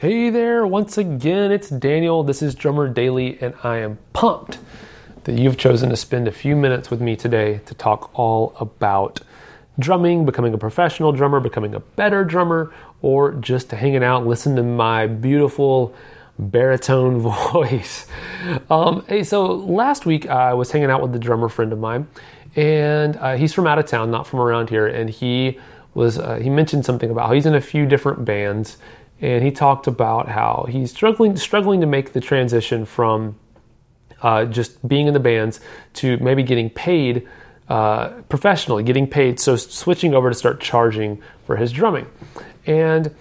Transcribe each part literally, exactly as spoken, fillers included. Hey there, once again, it's Daniel. This is Drummer Daily, and I am pumped that you've chosen to spend a few minutes with me today to talk all about drumming, becoming a professional drummer, becoming a better drummer, or just hanging out, listen to my beautiful baritone voice. Um, hey, so last week I was hanging out with a drummer friend of mine, and uh, he's from out of town, not from around here, and he was uh, he mentioned something about how he's in a few different bands. And he talked about how he's struggling struggling to make the transition from uh, just being in the bands to maybe getting paid uh, professionally, getting paid, so switching over to start charging for his drumming. And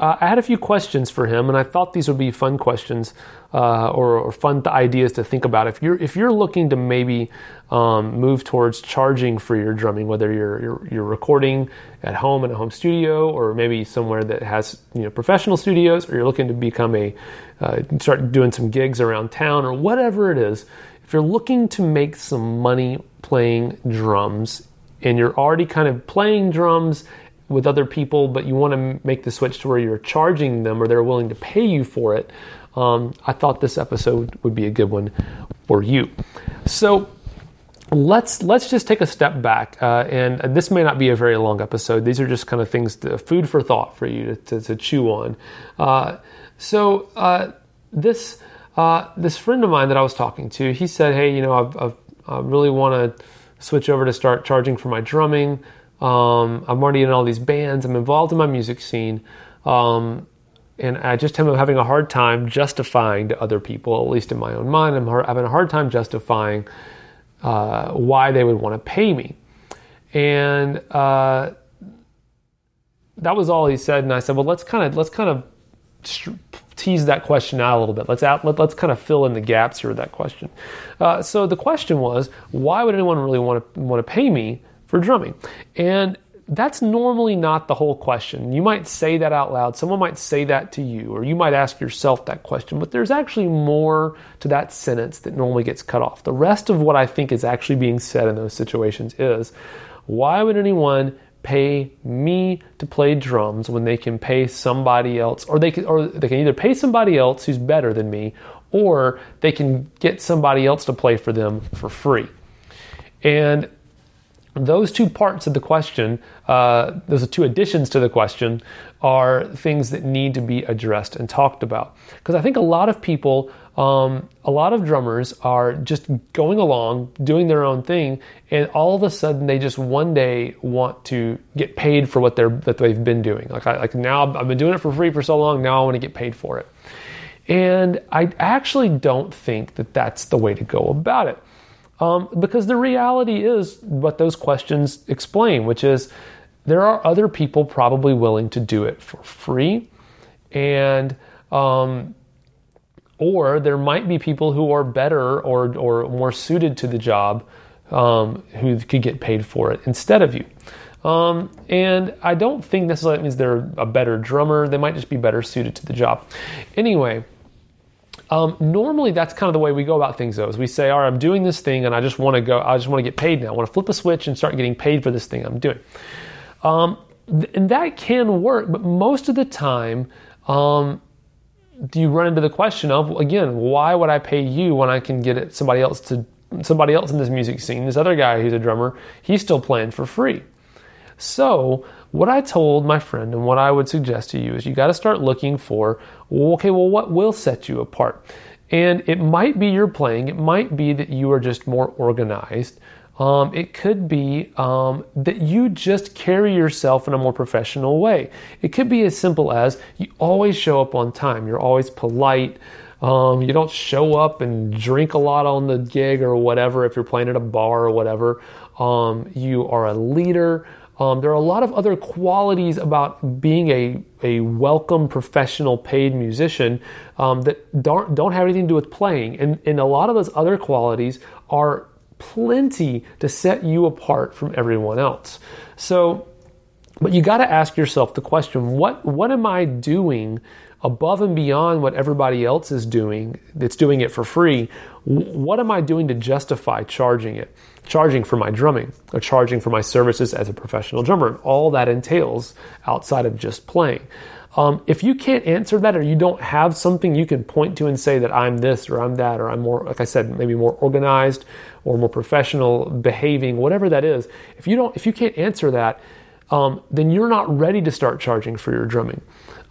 uh, I had a few questions for him, and I thought these would be fun questions uh, or, or fun ideas to think about. If you're if you're looking to maybe um, move towards charging for your drumming, whether you're, you're you're recording at home in a home studio, or maybe somewhere that has you know professional studios, or you're looking to become a uh, start doing some gigs around town, or whatever it is, if you're looking to make some money playing drums, and you're already kind of playing drums with other people, but you want to make the switch to where you're charging them or they're willing to pay you for it, um, I thought this episode would be a good one for you. So let's let's just take a step back, uh, and this may not be a very long episode. These are just kind of things, to, food for thought for you to, to, to chew on. Uh, so uh, this uh, this friend of mine that I was talking to, he said, hey, you know, I've, I've, I really want to switch over to start charging for my drumming. Um, I'm already in all these bands. I'm involved in my music scene. Um, and I just am having a hard time justifying to other people, at least in my own mind, I'm hard, having a hard time justifying uh, why they would want to pay me. And uh, that was all he said. And I said, well, let's kind of let's kind of tease that question out a little bit. Let's out, let, let's kind of fill in the gaps here with that question. Uh, so the question was, why would anyone really want to want to pay me for drumming? And that's normally not the whole question. You might say that out loud. Someone might say that to you, or you might ask yourself that question, but there's actually more to that sentence that normally gets cut off. The rest of what I think is actually being said in those situations is, why would anyone pay me to play drums when they can pay somebody else, or they can, or they can either pay somebody else who's better than me, or they can get somebody else to play for them for free. And those two parts of the question, uh, those are two additions to the question, are things that need to be addressed and talked about. Because I think a lot of people, um, a lot of drummers are just going along, doing their own thing, and all of a sudden they just one day want to get paid for what they're that they've been doing. Like, I, like now I've been doing it for free for so long, now I want to get paid for it. And I actually don't think that that's the way to go about it. Um, because the reality is what those questions explain, which is there are other people probably willing to do it for free, and um, or there might be people who are better or or more suited to the job um, who could get paid for it instead of you. Um, and I don't think necessarily it means they're a better drummer. They might just be better suited to the job. Anyway. Um, normally that's kind of the way we go about things though, is we say, all right, I'm doing this thing and I just want to go, I just want to get paid now. I want to flip a switch and start getting paid for this thing I'm doing. Um, th- and that can work, but most of the time, um, you run into the question of, again, why would I pay you when I can get it, somebody else to, somebody else in this music scene, this other guy who's a drummer, he's still playing for free. So What I told my friend and what I would suggest to you is you got to start looking for, okay, well, what will set you apart? And it might be your playing. It might be that you are just more organized. Um, it could be um, that you just carry yourself in a more professional way. It could be as simple as you always show up on time. You're always polite. Um, you don't show up and drink a lot on the gig or whatever if you're playing at a bar or whatever. Um, you are a leader. Um, there are a lot of other qualities about being a, a welcome professional paid musician um, that don't, don't have anything to do with playing. And, and a lot of those other qualities are plenty to set you apart from everyone else. So, but you got to ask yourself the question, what, what am I doing above and beyond what everybody else is doing that's doing it for free? What am I doing to justify charging it? Charging for my drumming or charging for my services as a professional drummer and all that entails outside of just playing. Um, if you can't answer that or you don't have something you can point to and say that I'm this or I'm that or I'm more, like I said, maybe more organized or more professional behaving, whatever that is, if you don't, if you can't answer that, um, then you're not ready to start charging for your drumming.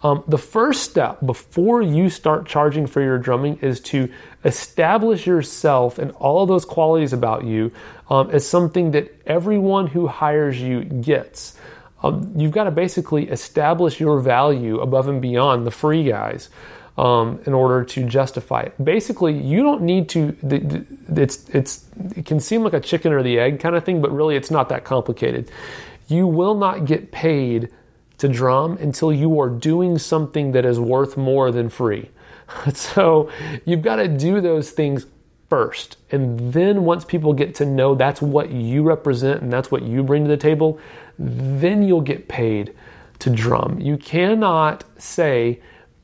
Um, the first step before you start charging for your drumming is to establish yourself and all of those qualities about you um, as something that everyone who hires you gets. Um, you've got to basically establish your value above and beyond the free guys um, in order to justify it. Basically, you don't need to. The, the, it's it's it can seem like a chicken or the egg kind of thing, but really it's not that complicated. You will not get paid to drum until you are doing something that is worth more than free. So you've got to do those things first. And then once people get to know that's what you represent and that's what you bring to the table, then you'll get paid to drum. You cannot say,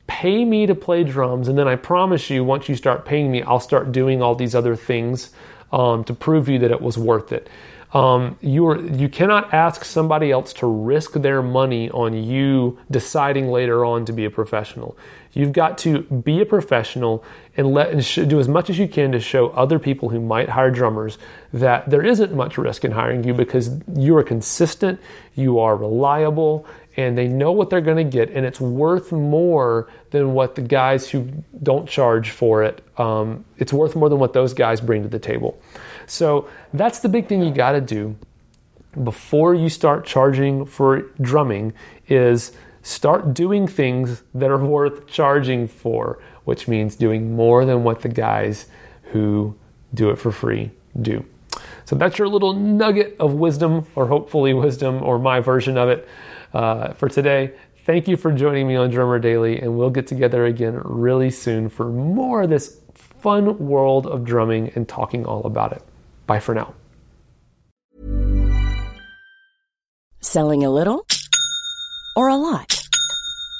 pay me to play drums, and then I promise you once you start paying me, I'll start doing all these other things um, to prove to you that it was worth it. Um, you are, you cannot ask somebody else to risk their money on you deciding later on to be a professional. You've got to be a professional and let and sh- do as much as you can to show other people who might hire drummers that there isn't much risk in hiring you because you are consistent, you are reliable, and they know what they're going to get, and it's worth more than what the guys who don't charge for it, um, it's worth more than what those guys bring to the table. So that's the big thing you got to do before you start charging for drumming is start doing things that are worth charging for, which means doing more than what the guys who do it for free do. So that's your little nugget of wisdom, or hopefully wisdom, or my version of it uh, for today. Thank you for joining me on Drummer Daily, and we'll get together again really soon for more of this fun world of drumming and talking all about it. Bye for now. Selling a little or a lot?